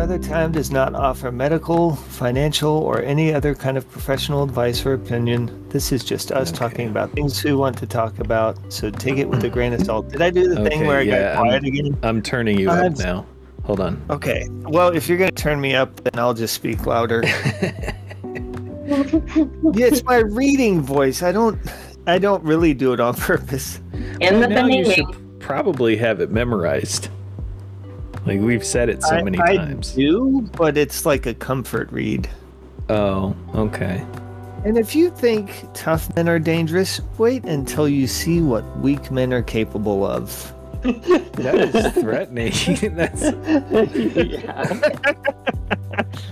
Brother Time does not offer medical, financial, or any other kind of professional advice or opinion. This is just us talking about things we want to talk about, so take it with a grain of salt. Did I do the thing where I got quiet again? I'm turning you up now. Hold on. Okay. Well, if you're going to turn me up, then I'll just speak louder. Yeah, it's my reading voice. I don't really do it on purpose. And well, you should probably have it memorized. Like, we've said it so many times. I do, but it's like a comfort read. Oh, okay. And if you think tough men are dangerous, wait until you see what weak men are capable of. That is threatening. That's... Yeah.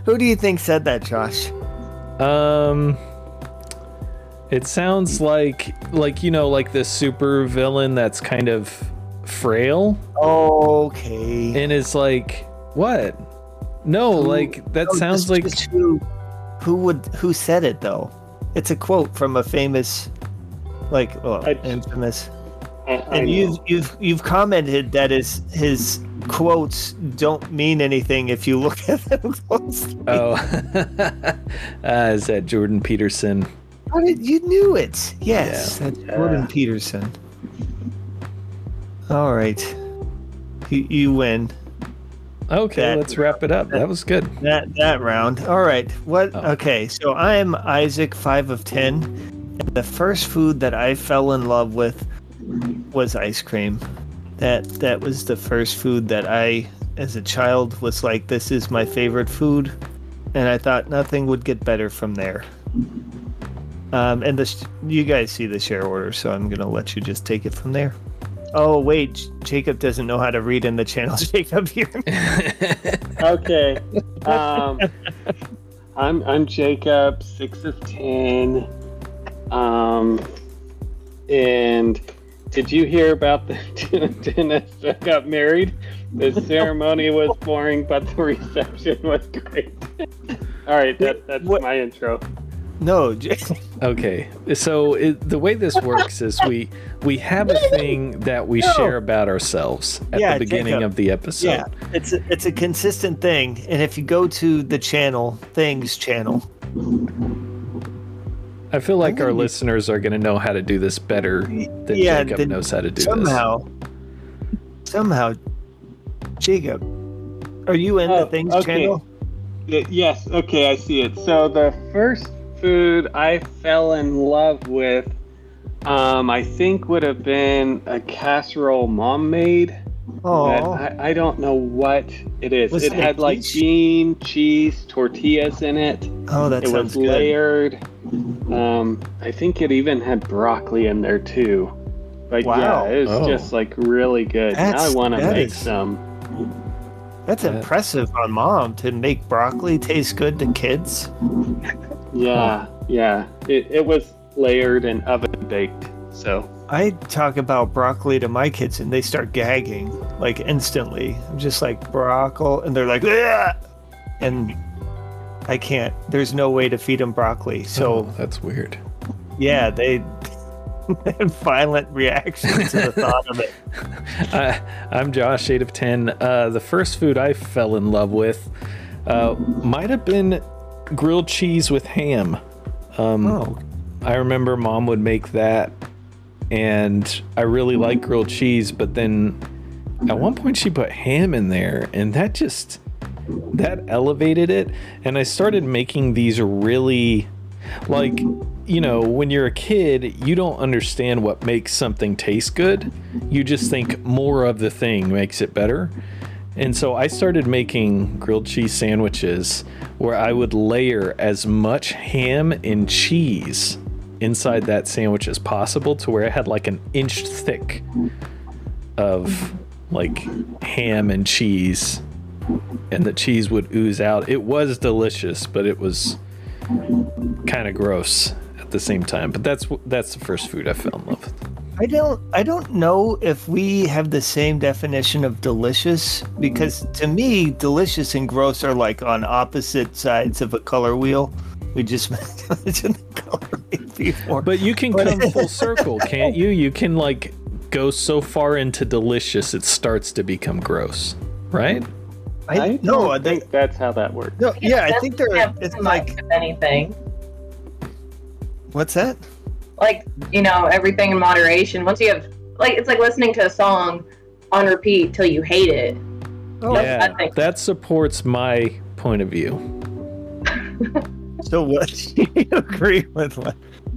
Who do you think said that, Josh? It sounds like, you know, like the super villain that's kind of frail. Okay. And it's like, what? No, sounds like who said it though? It's a quote from a famous, infamous. And you've commented that his quotes don't mean anything if you look at them closely. Oh, is that Jordan Peterson? You knew it. Yes, yeah. That's Jordan Peterson. All right. You win. Okay, let's wrap it up. That was good. That round. All right. What? Oh. Okay, so I am Isaac, 5 of 10. And the first food that I fell in love with was ice cream. That was the first food that I, as a child, was like, this is my favorite food. And I thought nothing would get better from there. And you guys see the share order, so I'm going to let you just take it from there. Oh, wait, Jacob doesn't know how to read in the channel. Jacob here. Okay. I'm Jacob, 6 of 10. And did you hear about the two dentists that got married? The ceremony was boring, but the reception was great. All right, that's my intro. No, Jason. Okay, so the way this works is we have a thing that we share about ourselves at the beginning of the episode. Yeah, it's a consistent thing, and if you go to the channel, Things channel. I feel like our listeners are going to know how to do this better than Jacob knows how to do this. Somehow, Jacob, are you in the Things channel? Yes, okay, I see it. So the first food I fell in love with, I think would have been a casserole mom made. Oh, I don't know what it is. It had like bean, cheese, tortillas in it. Oh, that sounds good. It was layered. I think it even had broccoli in there too. But yeah, it was just like really good. Now I want to make some. That's impressive on mom to make broccoli taste good to kids. Yeah. It was layered and oven baked. So I talk about broccoli to my kids and they start gagging like instantly. I'm just like, broccoli, and they're like, "Ugh!" And I can't. There's no way to feed them broccoli. So that's weird. Yeah, they had violent reactions to the thought of it. I'm Josh, 8 of 10. The first food I fell in love with might have been grilled cheese with ham. I remember mom would make that, and I really like grilled cheese, but then at one point she put ham in there, and that elevated it. And I started making these really, like, you know, when you're a kid, you don't understand what makes something taste good. You just think more of the thing makes it better. And so I started making grilled cheese sandwiches where I would layer as much ham and cheese inside that sandwich as possible, to where I had like an inch thick of like ham and cheese, and the cheese would ooze out. It was delicious, but it was kind of gross at the same time. But that's the first food I fell in love with. I don't know if we have the same definition of delicious, because to me, delicious and gross are like on opposite sides of a color wheel. We just mentioned the color wheel before. But you can come full circle, can't you? You can like go so far into delicious it starts to become gross, right? I think that's how that works. No, yeah, I think they're. It's like anything. What's that? Like, you know, everything in moderation. Once you have, like, it's like listening to a song on repeat till you hate it. Oh, yeah, that supports my point of view. So what? Do you agree with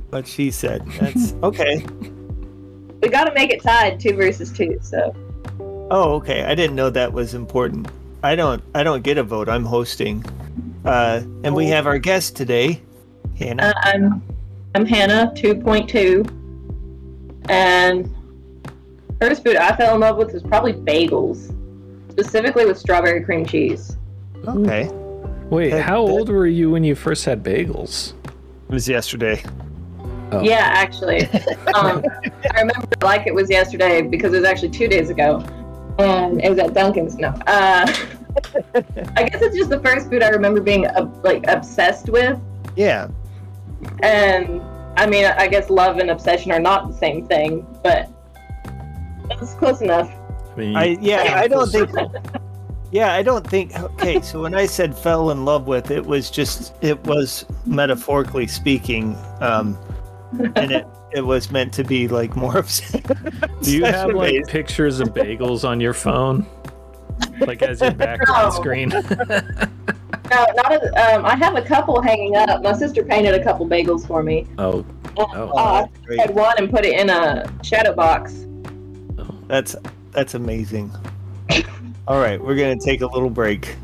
what she said? That's okay. We got to make it tied 2 versus 2. So. Oh, okay. I didn't know that was important. I don't get a vote. I'm hosting, and we have our guest today, Hannah. I'm Hannah 2.2, and first food I fell in love with was probably bagels, specifically with strawberry cream cheese. Okay. Wait, how old were you when you first had bagels? It was yesterday. Oh. Yeah, actually, I remember like it was yesterday because it was actually 2 days ago. And it was at Dunkin's. No, I guess it's just the first food I remember being obsessed with. Yeah. And I mean, I guess love and obsession are not the same thing, but it's close enough. I don't think. Okay, so when I said fell in love with, it was metaphorically speaking, and it. It was meant to be like more obsessed. Do you have like pictures of bagels on your phone, like as your background screen? No, not. I have a couple hanging up. My sister painted a couple bagels for me. I had one and put it in a shadow box. Oh. That's amazing. All right, we're gonna take a little break.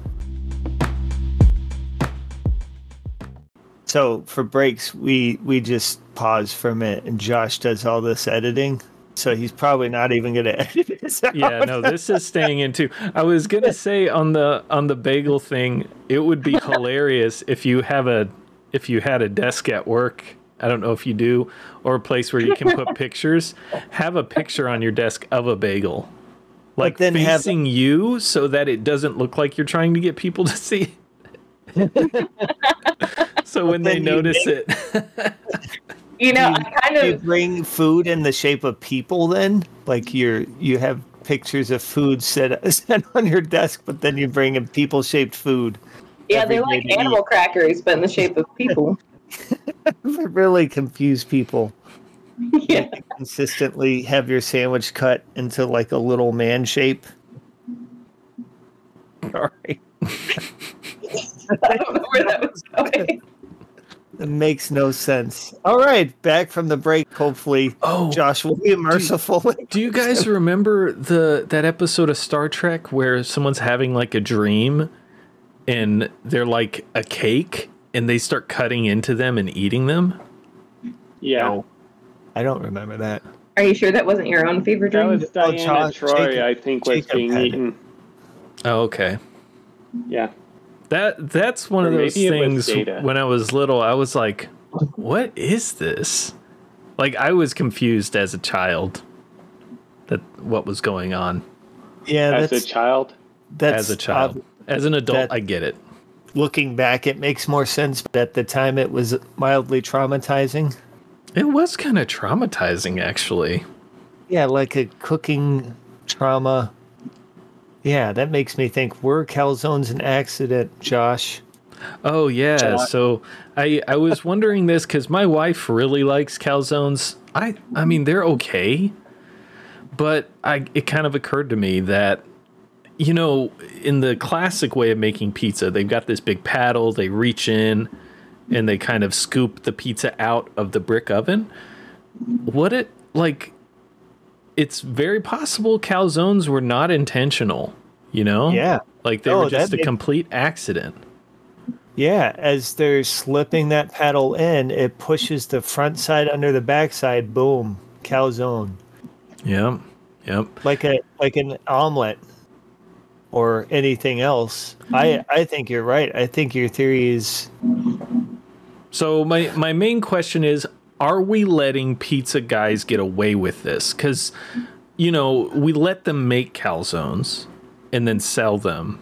So for breaks, we just pause for a minute, and Josh does all this editing, so he's probably not even going to edit this out. Yeah, no, this is staying in too. I was going to say on the bagel thing, it would be hilarious if you had a desk at work. I don't know if you do, or a place where you can put pictures. Have a picture on your desk of a bagel, like then facing you, so that it doesn't look like you're trying to get people to see. So when they notice it, you know, you bring food in the shape of people. Then, like you have pictures of food set on your desk, but then you bring in people-shaped food. Yeah, they like animal crackers, but in the shape of people. It really confuse people. Yeah, you consistently have your sandwich cut into like a little man shape. All right. I don't know where that was going. It makes no sense. All right, back from the break. Hopefully, Josh will be merciful. Do you guys remember that episode of Star Trek where someone's having like a dream, and they're like a cake, and they start cutting into them and eating them? Yeah, no, I don't remember that. Are you sure that wasn't your own fever dream? That was Diana Troy, Jacob, I think, was being eaten. Oh, okay. Yeah. That's one of those things. When I was little, I was like, "What is this?" Like, I was confused as a child that what was going on. Yeah, as a child, as an adult, I get it. Looking back, it makes more sense. But at the time, it was mildly traumatizing. It was kind of traumatizing, actually. Yeah, like a cooking trauma. Yeah, that makes me think, were calzones an accident, Josh? Oh, yeah. Josh. So I was wondering this because my wife really likes calzones. I mean, they're okay. But it kind of occurred to me that, you know, in the classic way of making pizza, they've got this big paddle. They reach in and they kind of scoop the pizza out of the brick oven. It's very possible calzones were not intentional, you know? Yeah. Like they were just a complete accident. Yeah, as they're slipping that paddle in, it pushes the front side under the back side, boom, calzone. Yep. Yep. Like an omelet or anything else. Mm-hmm. I think you're right. I think your theory is... So my main question is, are we letting pizza guys get away with this? Because, you know, we let them make calzones and then sell them.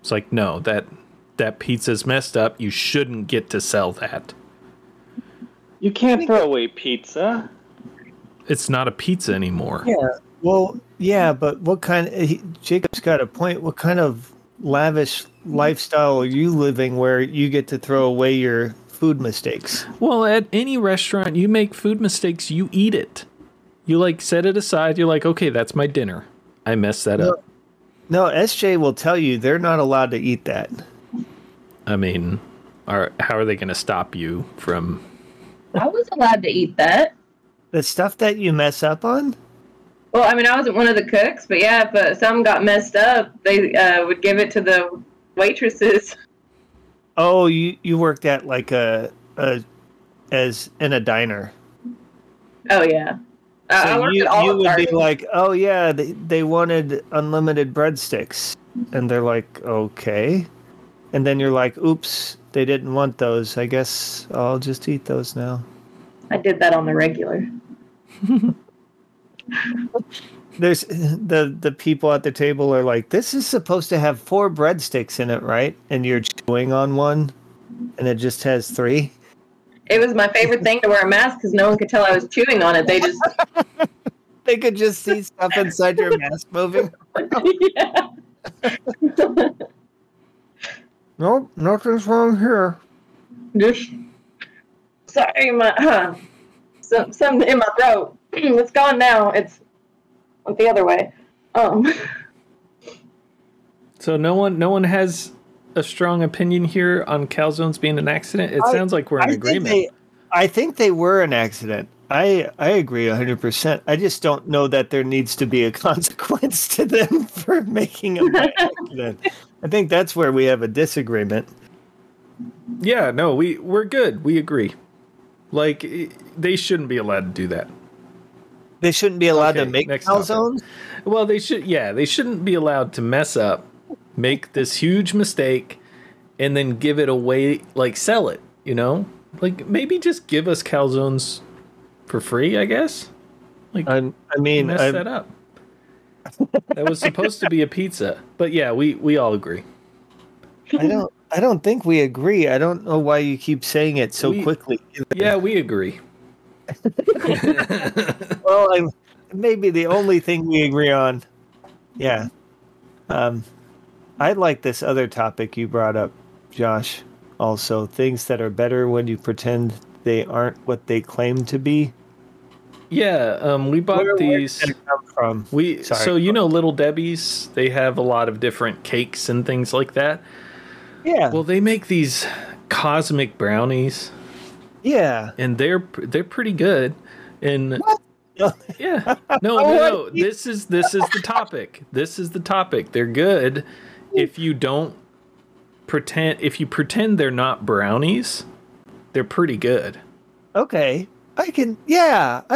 It's like, no, that pizza's messed up. You shouldn't get to sell that. You can't throw away pizza. It's not a pizza anymore. Yeah, well, yeah, but what kind of... Jacob's got a point. What kind of lavish lifestyle are you living where you get to throw away your food mistakes? Well, at any restaurant, you make food mistakes, you eat it. You like set it aside. You're like, okay, that's my dinner. I messed that up. No, SJ will tell you they're not allowed to eat that. I mean, how are they going to stop you from... I was allowed to eat that. The stuff that you mess up on? Well, I mean, I wasn't one of the cooks, but yeah, if some got messed up, they would give it to the waitresses. Oh, you worked at like in a diner. Oh yeah, so I worked at all. You would be like, oh yeah, they wanted unlimited breadsticks, and they're like, okay, and then you're like, oops, they didn't want those. I guess I'll just eat those now. I did that on the regular. There's the people at the table are like, this is supposed to have 4 breadsticks in it, right? And you're chewing on one, and it just has 3. It was my favorite thing to wear a mask because no one could tell I was chewing on it. They just they could just see stuff inside your mask moving. Yeah. Nope, nothing's wrong here. Sorry, something in my throat. It's gone now. It's went the other way. So no one has a strong opinion here on calzones being an accident. It sounds like we're in agreement. I think they were an accident. I agree 100%. I just don't know that there needs to be a consequence to them for making them an accident. I think that's where we have a disagreement. Yeah, no, we're good. We agree. Like, they shouldn't be allowed to do that. They shouldn't be allowed to make calzones? Well, they should. Yeah, they shouldn't be allowed to mess up, make this huge mistake, and then give it away, like sell it, you know? Like, maybe just give us calzones for free, I guess? Like, mess that up. That was supposed to be a pizza. But yeah, we all agree. I don't think we agree. I don't know why you keep saying it so quickly. Yeah, we agree. Well, maybe the only thing we agree on. Yeah. I like this other topic you brought up, Josh, also. Things that are better when you pretend they aren't what they claim to be. Yeah, we bought these. Where did it come from? So, you know, Little Debbie's, they have a lot of different cakes and things like that. Yeah. Well, they make these cosmic brownies. Yeah, and they're pretty good, and yeah, no. This is the topic. This is the topic. They're good if you don't pretend. If you pretend they're not brownies, they're pretty good. Okay, I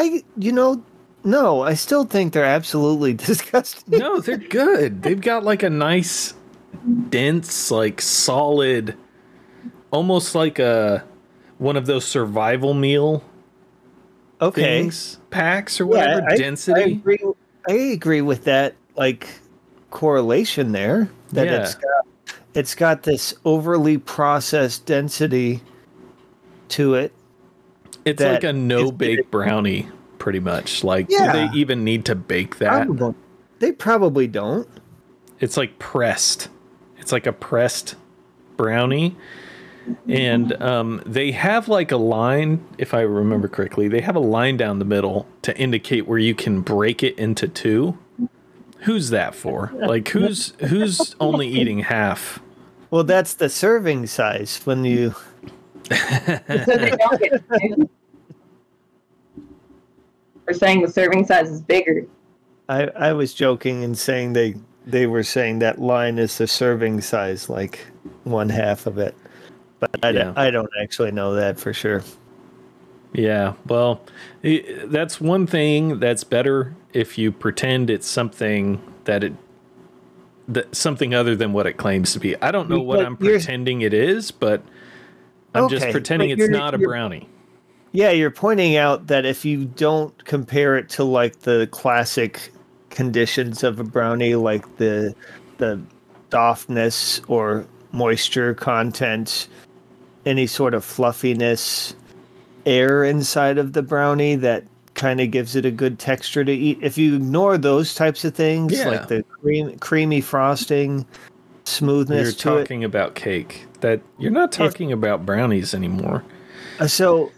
still think they're absolutely disgusting. No, they're good. They've got like a nice, dense, like solid, almost like a. One of those survival meal things, packs or whatever, density. I agree with that, like, correlation there. That it's got this overly processed density to it. It's like a no-bake brownie, pretty much. Like, do they even need to bake that? They probably don't. It's like pressed. It's like a pressed brownie. And they have like a line, if I remember correctly, they have a line down the middle to indicate where you can break it into 2. Who's that for? Like, who's only eating half? Well, that's the serving size when you... We're saying the serving size is bigger. I was joking and saying they were saying that line is the serving size, like 1/2 of it. But I don't actually know that for sure. Yeah, well, that's one thing that's better if you pretend it's something that something other than what it claims to be. I don't know what I'm pretending it is, but I'm just pretending it's not a brownie. Yeah, you're pointing out that if you don't compare it to like the classic conditions of a brownie, like the softness or moisture content, any sort of fluffiness, air inside of the brownie that kind of gives it a good texture to eat. If you ignore those types of things, like the creamy frosting, smoothness to it. You're talking about cake. You're not talking about brownies anymore. So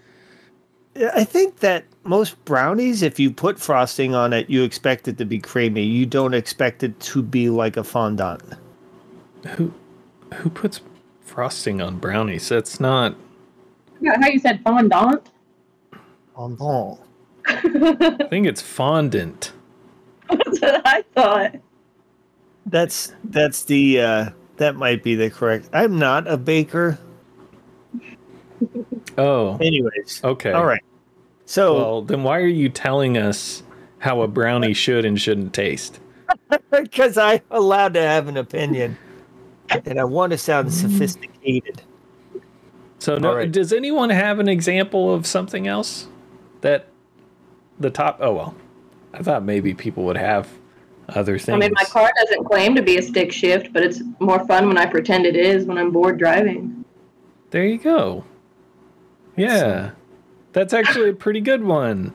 I think that most brownies, if you put frosting on it, you expect it to be creamy. You don't expect it to be like a fondant. Who puts frosting on brownies? That's not... Yeah, how you said fondant? Fondant. I think it's fondant. That's what I thought. That's the that might be the correct. I'm not a baker. Oh. Anyways. Okay. All right. So well, then why are you telling us how a brownie should and shouldn't taste? Because I'm allowed to have an opinion, and I want to sound sophisticated. So no, right. Does anyone have an example of something else that the top? Oh well, I thought maybe people would have other things. I mean, my car doesn't claim to be a stick shift, but it's more fun when I pretend it is when I'm bored driving. There you go. Yeah. That's actually a pretty good one.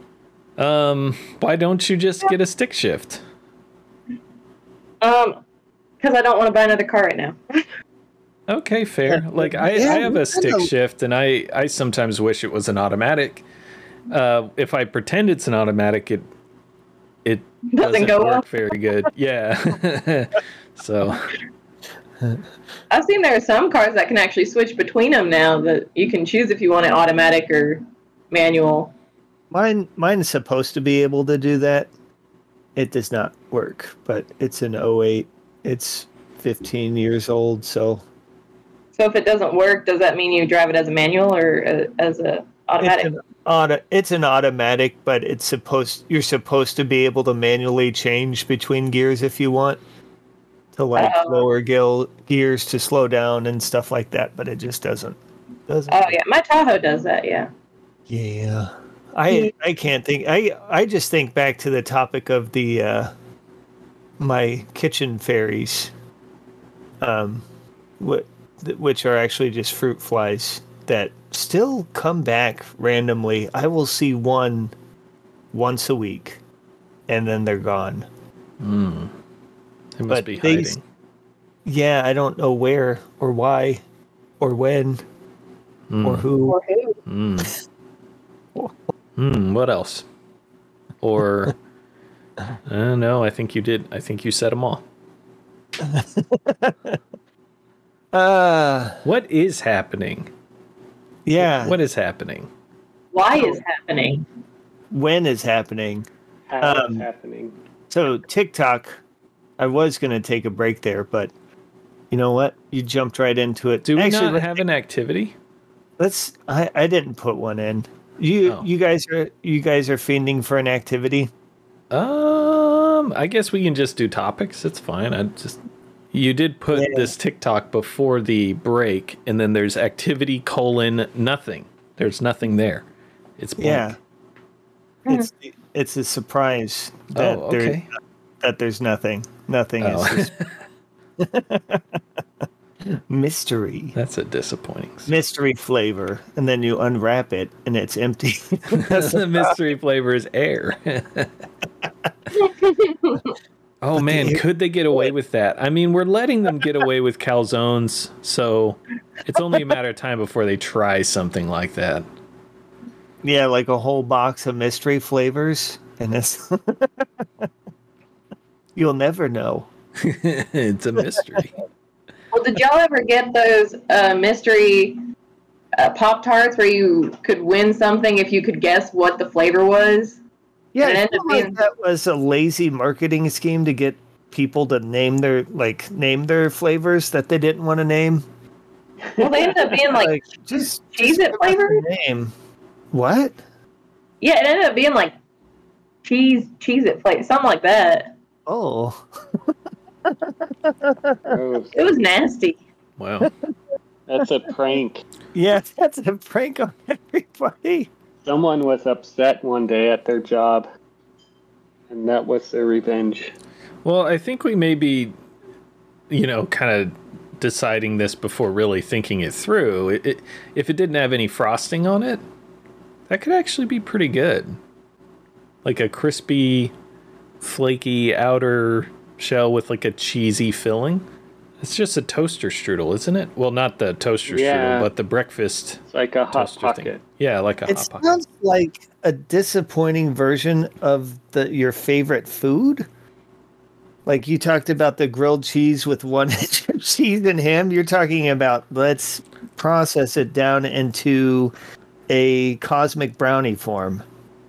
Why don't you just get a stick shift? Because I don't want to buy another car right now. Okay, fair. Like, I have a stick shift, and I sometimes wish it was an automatic. If I pretend it's an automatic, it doesn't go work very good. Yeah. So... I've seen there are some cars that can actually switch between them now, that you can choose if you want it automatic or manual. Mine's supposed to be able to do that. It does not work, but it's an 08. It's 15 years old, so... So if it doesn't work, does that mean you drive it as a manual or as a automatic? It's an automatic, but you're supposed to be able to manually change between gears if you want. To like lower gears to slow down and stuff like that, but it just doesn't. Oh yeah, my Tahoe does that. Yeah. Yeah. I can't think. I just think back to the topic of the my kitchen fairies, which are actually just fruit flies that still come back randomly. I will see one once a week, and then they're gone. Hmm. It must be hiding. Yeah, I don't know where or why or when or who. Or who. What else? Or no, I think you did. I think you said them all. What is happening? Yeah. What is happening? Why is happening? When is happening? How is happening? So TikTok... I was going to take a break there, but you know what? You jumped right into it. Do we actually not have an activity? I didn't put one in. You guys are fiending for an activity? I guess we can just do topics. It's fine. You did put this TikTok before the break, and then there's activity :nothing. There's nothing there. It's blank. Yeah. It's a surprise that there's nothing. Nothing is mystery. That's a disappointing story. Mystery flavor, and then you unwrap it, and it's empty. The mystery flavor is air. Oh man, could they get away with that? I mean, we're letting them get away with calzones, so it's only a matter of time before they try something like that. Yeah, like a whole box of mystery flavors, and it's. You'll never know. It's a mystery. Well, did y'all ever get those mystery Pop-Tarts where you could win something if you could guess what the flavor was? Yeah, I feel like that was a lazy marketing scheme to get people to name their flavors that they didn't want to name. Well, they ended up being like just Cheez-It flavor? Name. What? Yeah, it ended up being like Cheez-It flavor, something like that. Oh. It was nasty. Wow. That's a prank. Yeah, that's a prank on everybody. Someone was upset one day at their job, and that was their revenge. Well, I think we may be, kind of deciding this before really thinking it through. If it didn't have any frosting on it, that could actually be pretty good. Like a crispy... flaky outer shell with like a cheesy filling. It's just a toaster strudel, isn't it? Well, not the toaster strudel, but the breakfast. It's like a Hot Pocket. Thing. Yeah, like a Hot Pocket. It sounds like a disappointing version of your favorite food. Like you talked about the grilled cheese with 1 inch of cheese and ham. You're talking about let's process it down into a cosmic brownie form.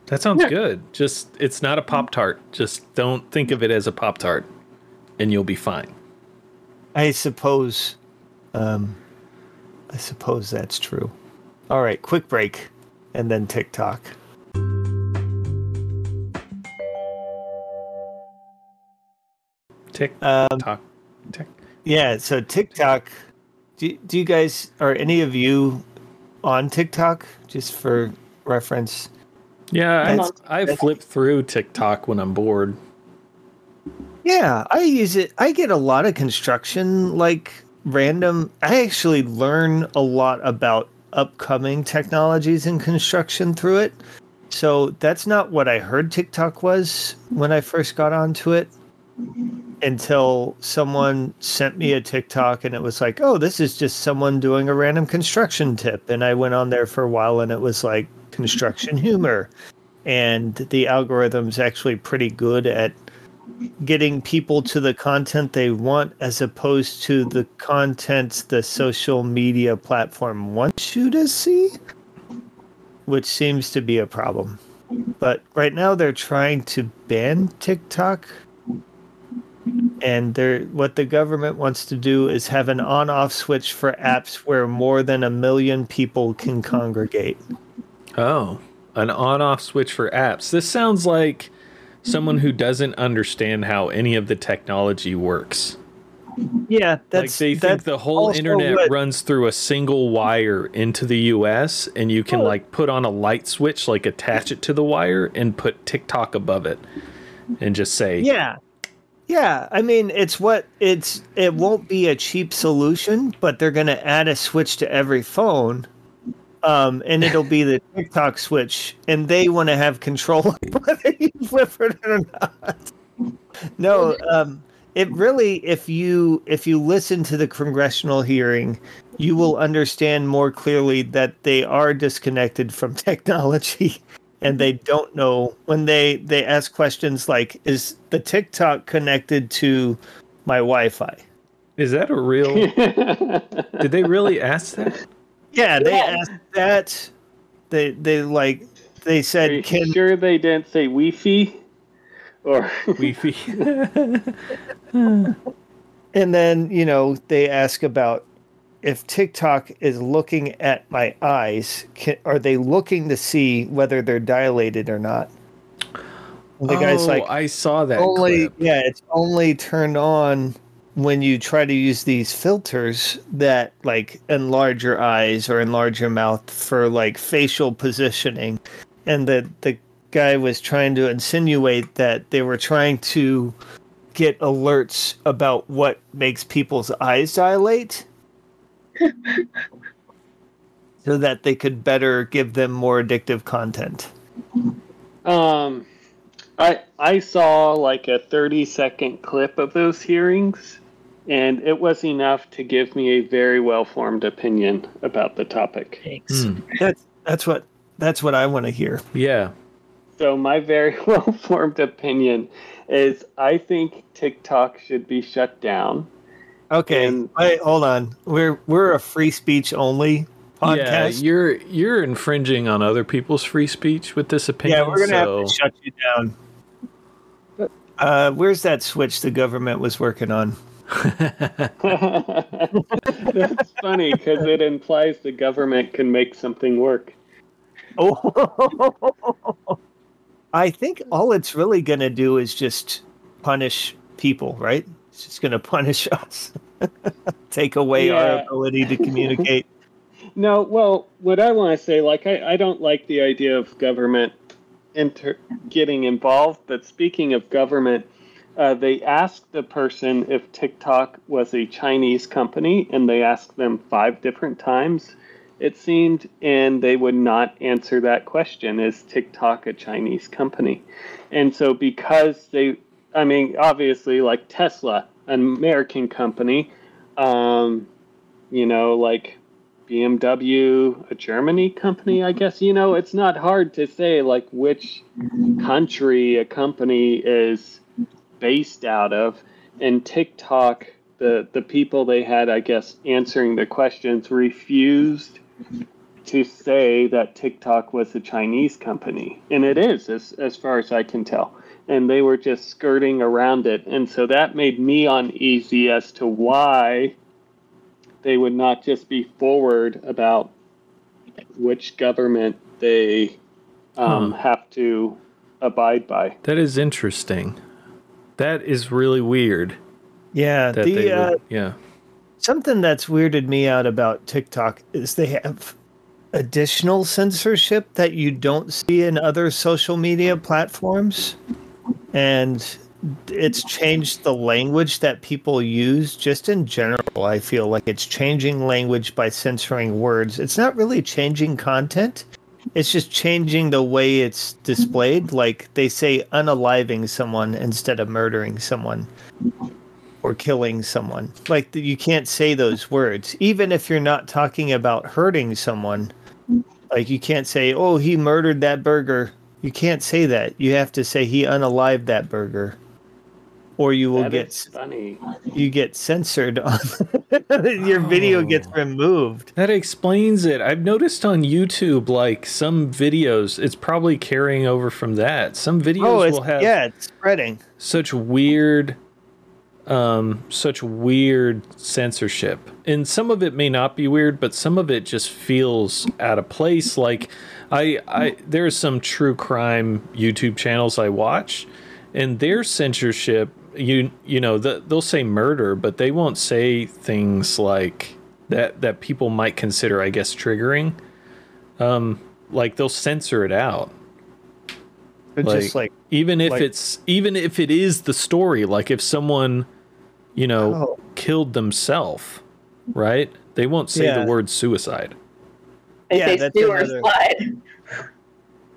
That sounds good. Just it's not a Pop-Tart. Just don't think of it as a Pop-Tart, and you'll be fine. I suppose that's true. All right, quick break, and then TikTok. TikTok. Yeah, so TikTok. Do you guys, are any of you on TikTok, just for reference? Yeah, I flip through TikTok when I'm bored. Yeah, I use it. I get a lot of construction, like random. I actually learn a lot about upcoming technologies in construction through it. So that's not what I heard TikTok was when I first got onto it until someone sent me a TikTok and it was like, oh, this is just someone doing a random construction tip. And I went on there for a while and it was like construction humor. And the algorithm's actually pretty good at getting people to the content they want as opposed to the content the social media platform wants you to see, which seems to be a problem. But right now they're trying to ban TikTok, and what the government wants to do is have an on-off switch for apps where more than 1 million people can congregate. Oh, an on-off switch for apps. This sounds like someone who doesn't understand how any of the technology works. Yeah, that's like they think the whole internet runs through a single wire into the US, and you can like put on a light switch, like attach it to the wire and put TikTok above it and just say, yeah, I mean, it won't be a cheap solution, but they're going to add a switch to every phone. And it'll be the TikTok switch, and they want to have control of whether you flip it or not. No, it really, if you listen to the congressional hearing, you will understand more clearly that they are disconnected from technology, and they don't know when they ask questions like, "Is the TikTok connected to my Wi-Fi?" Is that a real? Did they really ask that? Yeah, they asked that. They said, sure they didn't say Wi-Fi or Wi-Fi. And then, they ask about if TikTok is looking at my eyes, are they looking to see whether they're dilated or not? And the guy's like, I saw that clip. Yeah, it's only turned on when you try to use these filters that like enlarge your eyes or enlarge your mouth for like facial positioning. And the guy was trying to insinuate that they were trying to get alerts about what makes people's eyes dilate so that they could better give them more addictive content. I saw like a 30-second clip of those hearings, and it was enough to give me a very well-formed opinion about the topic. Thanks. That's what I want to hear. Yeah. So my very well-formed opinion is I think TikTok should be shut down. Okay. Wait, hold on. We're a free speech only podcast. Yeah, you're infringing on other people's free speech with this opinion. Yeah, we're gonna have to shut you down. Where's that switch the government was working on? That's funny because it implies the government can make something work. Oh, I think all it's really going to do is just punish people, right? It's just going to punish us, take away our ability to communicate. No, well, what I want to say, like, I don't like the idea of government getting involved, but speaking of government, they asked the person if TikTok was a Chinese company, and they asked them 5 different times, it seemed, and they would not answer that question. Is TikTok a Chinese company? And so because obviously, like Tesla, an American company, you know, like BMW, a Germany company, I guess, you know, it's not hard to say like which country a company is based out of. And TikTok, the people they had, I guess, answering the questions refused to say that TikTok was a Chinese company. And it is, as far as I can tell. And they were just skirting around it. And so that made me uneasy as to why they would not just be forward about which government they have to abide by. That is interesting. That is really weird. Yeah. Something that's weirded me out about TikTok is they have additional censorship that you don't see in other social media platforms. And it's changed the language that people use just in general. I feel like it's changing language by censoring words. It's not really changing content. It's just changing the way it's displayed. Like they say unaliving someone instead of murdering someone or killing someone. Like you can't say those words. Even if you're not talking about hurting someone, like you can't say, oh, he murdered that burger. You can't say that. You have to say he unalived that burger. Or you will get censored on your video gets removed. That explains it. I've noticed on YouTube, like some videos, it's probably carrying over from that. Some videos will have it's spreading. Such weird censorship. And some of it may not be weird, but some of it just feels out of place. Like I there's some true crime YouTube channels I watch, and their censorship, you know, they'll say murder, but they won't say things like that people might consider, I guess, triggering. Like they'll censor it out. Like, just like even if it is the story, like if someone, you know, killed themselves, right? They won't say the word suicide. They say suicide.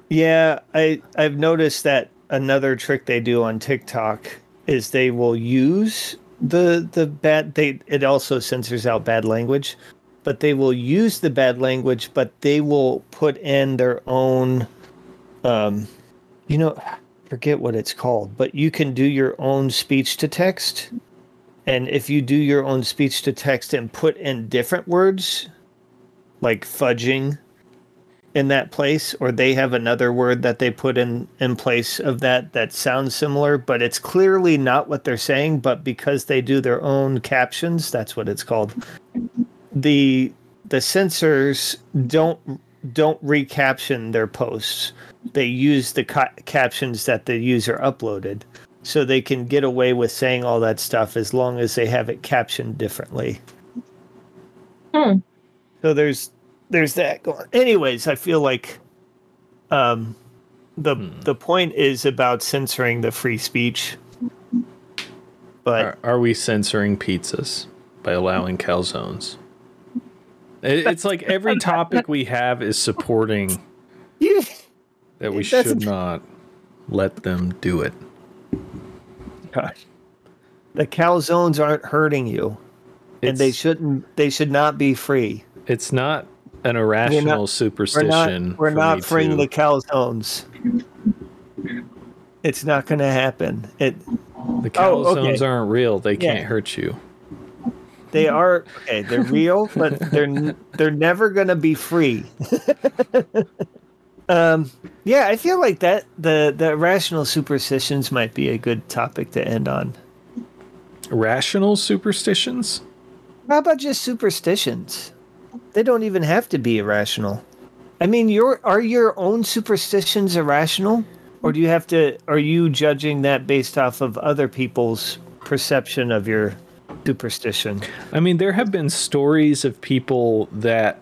Yeah, I've noticed that. Another trick they do on TikTok is they will use the bad. It also censors out bad language, but they will use the bad language, but they will put in their own, you know, forget what it's called, but you can do your own speech to text. And if you do your own speech to text and put in different words, like fudging, in that place, or they have another word that they put in place of that sounds similar, but it's clearly not what they're saying, but because they do their own captions, that's what it's called. The censors don't recaption their posts. They use the captions that the user uploaded, so they can get away with saying all that stuff as long as they have it captioned differently. So there's that going. Anyways, I feel like the point is about censoring the free speech. But are we censoring pizzas by allowing calzones? It's like every topic we have is supporting that we should not let them do it. Gosh, the calzones aren't hurting you, and they should not be free. It's not an irrational superstition. We're not freeing the calzones. It's not going to happen. The calzones aren't real. They can't hurt you. They are. Okay, they're real, but they're never going to be free. I feel like that the irrational superstitions might be a good topic to end on. Irrational superstitions? How about just superstitions? They don't even have to be irrational. I mean, are your own superstitions irrational? Or do you have to? Are you judging that based off of other people's perception of your superstition? I mean, there have been stories of people that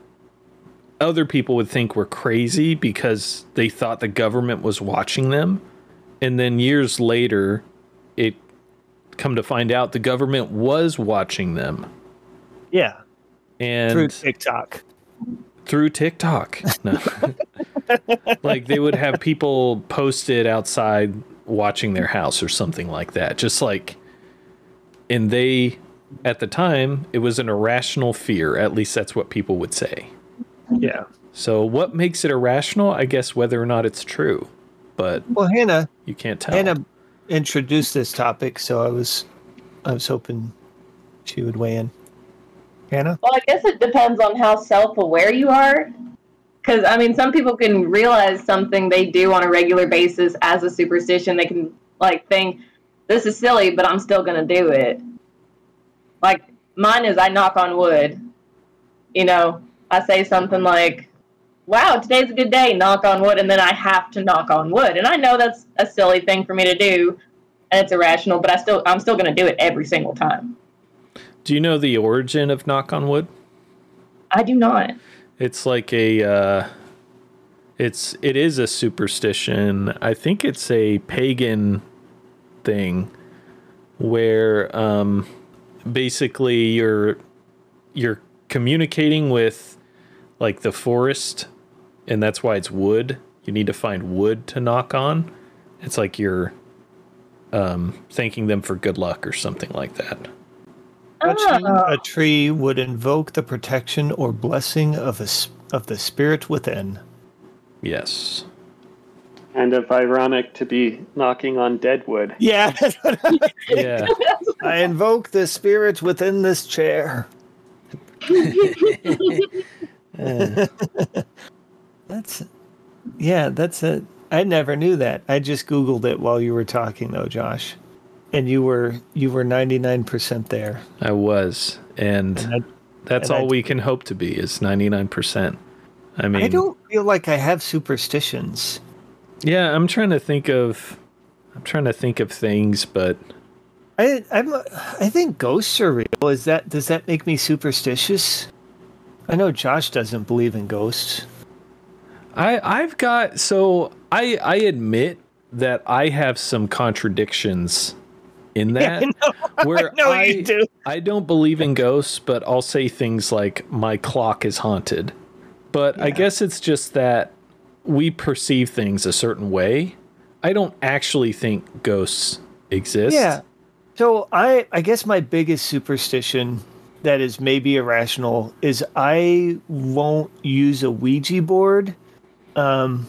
other people would think were crazy because they thought the government was watching them. And then years later, it come to find out the government was watching them. Yeah. And through TikTok. No. Like they would have people posted outside watching their house or something like that. Just like, and they at the time, it was an irrational fear. At least that's what people would say. Yeah. So what makes it irrational? I guess whether or not it's true. But well, Hannah, you can't tell. Hannah introduced this topic, so I was hoping she would weigh in. Hannah? Well, I guess it depends on how self-aware you are. Because, I mean, some people can realize something they do on a regular basis as a superstition. They can, like, think, this is silly, but I'm still going to do it. Like, mine is I knock on wood. You know, I say something like, wow, today's a good day, knock on wood, and then I have to knock on wood. And I know that's a silly thing for me to do, and it's irrational, but I'm still going to do it every single time. Do you know the origin of knock on wood? I do not. It's like it is a superstition. I think it's a pagan thing where basically you're communicating with like the forest, and that's why it's wood. You need to find wood to knock on. It's like you're thanking them for good luck or something like that. Touching a tree would invoke the protection or blessing of the spirit within. Yes. Kind of ironic to be knocking on dead wood. Yeah. Yeah. I invoke the spirit within this chair. That's it. I never knew that. I just Googled it while you were talking, though, Josh. And you were 99% there. I was, and that's all we can hope to be is 99%. I mean, I don't feel like I have superstitions. Yeah, I'm trying to think of things, but I think ghosts are real. Does that make me superstitious? I know Josh doesn't believe in ghosts. I admit that I have some contradictions. In that, you do. I don't believe in ghosts, but I'll say things like my clock is haunted. But yeah. I guess it's just that we perceive things a certain way. I don't actually think ghosts exist. Yeah. So I guess my biggest superstition that is maybe irrational is I won't use a Ouija board. Because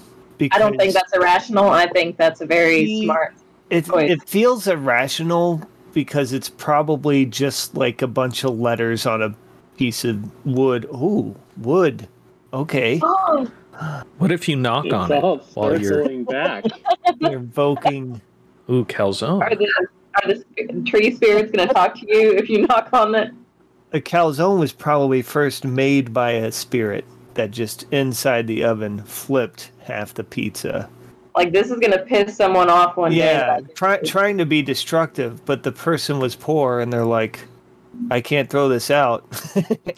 I don't think that's irrational. I think that's a very smart. It feels irrational because it's probably just like a bunch of letters on a piece of wood. Ooh, wood. Okay. Oh. What if you knock on it while you're back? You're invoking. Ooh, calzone. Are the tree spirits going to talk to you if you knock on it? A calzone was probably first made by a spirit that just inside the oven flipped half the pizza. Like, this is going to piss someone off one day. Yeah, trying to be destructive, but the person was poor, and they're like, I can't throw this out.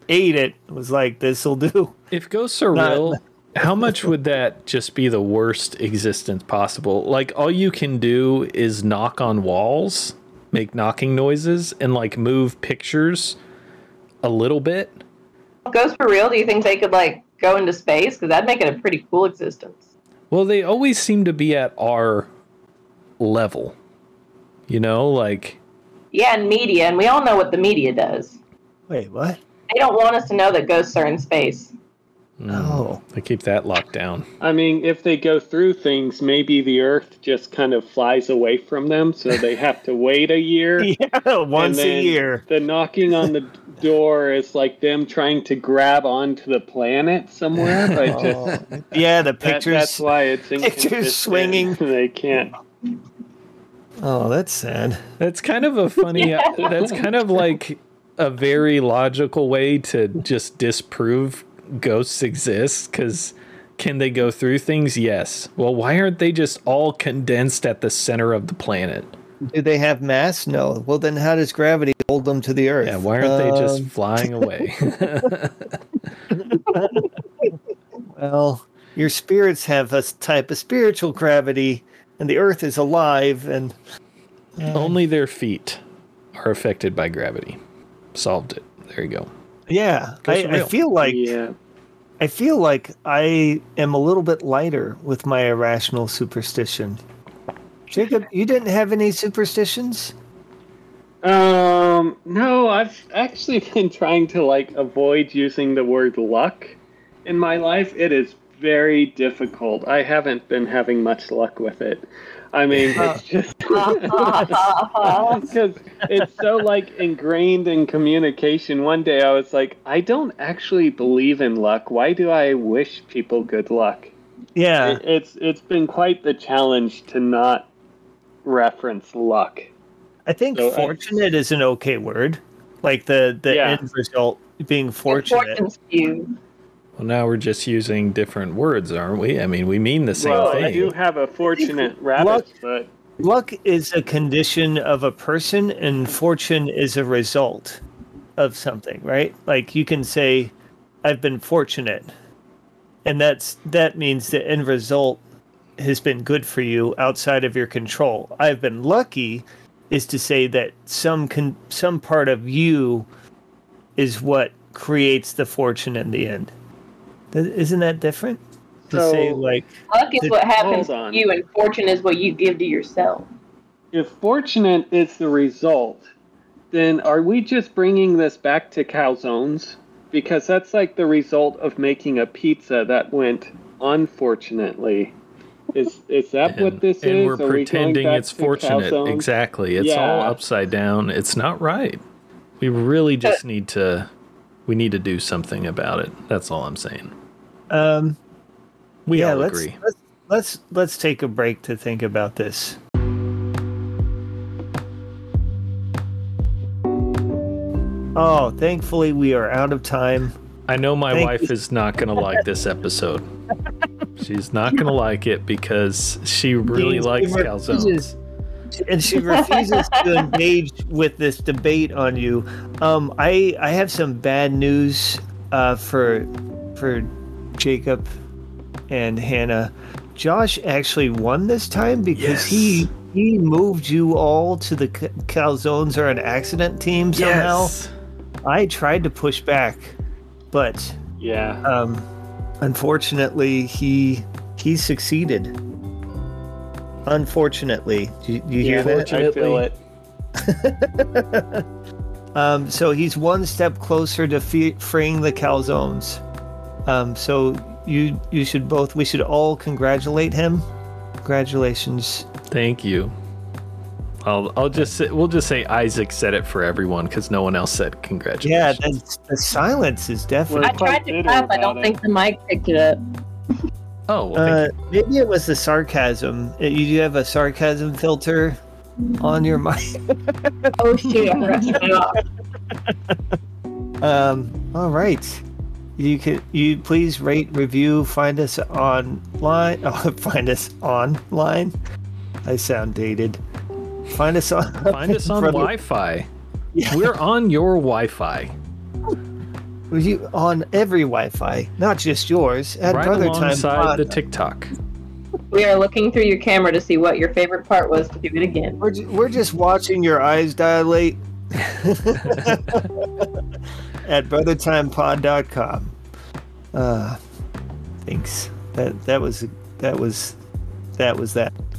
Ate it. It was like, this'll do. If ghosts are real, how much would that just be the worst existence possible? Like, all you can do is knock on walls, make knocking noises, and, like, move pictures a little bit. If ghosts were real, do you think they could, like, go into space? Because that'd make it a pretty cool existence. Well, they always seem to be at our level, you know, like... Yeah, and media, and we all know what the media does. Wait, what? They don't want us to know that ghosts are in space. No, they keep that locked down. I mean, if they go through things, maybe the Earth just kind of flies away from them, so they have to wait a year. Yeah, once a year. The knocking on the door is like them trying to grab onto the planet somewhere. But just, yeah, the pictures. That's why it's pictures swinging. They can't. Oh, that's sad. That's kind of a funny. Yeah. That's kind of like a very logical way to just disprove ghosts exist, because can they go through things? Yes. Well, why aren't they just all condensed at the center of the planet? Do they have mass? No. Well, then how does gravity hold them to the Earth? Yeah, why aren't they just flying away? Well, your spirits have a type of spiritual gravity, and the Earth is alive, and... Only their feet are affected by gravity. Solved it. There you go. Yeah, I feel like I am a little bit lighter with my irrational superstition. Jacob, you didn't have any superstitions? No, I've actually been trying to avoid using the word luck in my life. It is very difficult. I haven't been having much luck with it. I mean, it's just because it's so ingrained in communication. One day I was like, I don't actually believe in luck. Why do I wish people good luck? Yeah, it's been quite the challenge to not reference luck. I think so, fortunate is an okay word. Like the end result being fortunate. Well, now we're just using different words, aren't we? I mean, we mean the same thing. Well, I do have a fortunate rabbit, but... Luck is a condition of a person, and fortune is a result of something, right? Like, you can say, I've been fortunate, and that means the end result has been good for you outside of your control. I've been lucky is to say that some part of you is what creates the fortune in the end. Isn't that different? To say luck is what happens to you, and fortune is what you give to yourself. If fortunate is the result, then are we just bringing this back to calzones? Because that's the result of making a pizza that went unfortunately. Is that what this is? And we're pretending it's fortunate. Exactly. It's all upside down. It's not right. We really just need to do something about it. That's all I'm saying. We all agree. Let's take a break to think about this. Oh, thankfully we are out of time. I know my wife is not going to like this episode. She's not going to like it because she really likes calzones. And she refuses to engage with this debate on you. I have some bad news for Jacob and Hannah. Josh actually won this time because he moved you all to the Calzones are an accident team somehow. Yes. I tried to push back, but unfortunately he succeeded. Unfortunately, do you hear that? I feel it. So he's one step closer to freeing the calzones. So you should we should all congratulate him. Congratulations. Thank you. I'll just say, we'll just say Isaac said it for everyone because no one else said congratulations. Yeah, the silence is deafening. I tried to clap. I don't think the mic picked it up. Oh, well, maybe it was the sarcasm. You do have a sarcasm filter on your mic. Oh shit! All right. You please rate, review, find us online. Oh, find us online. I sound dated. Find us on Wi-Fi. Yeah. We're on your Wi-Fi. You on every Wi-Fi, not just yours. At right Brother alongside Time the TikTok. We are looking through your camera to see what your favorite part was to do it again. We're just watching your eyes dilate. At brothertimepod.com. Thanks. That was that.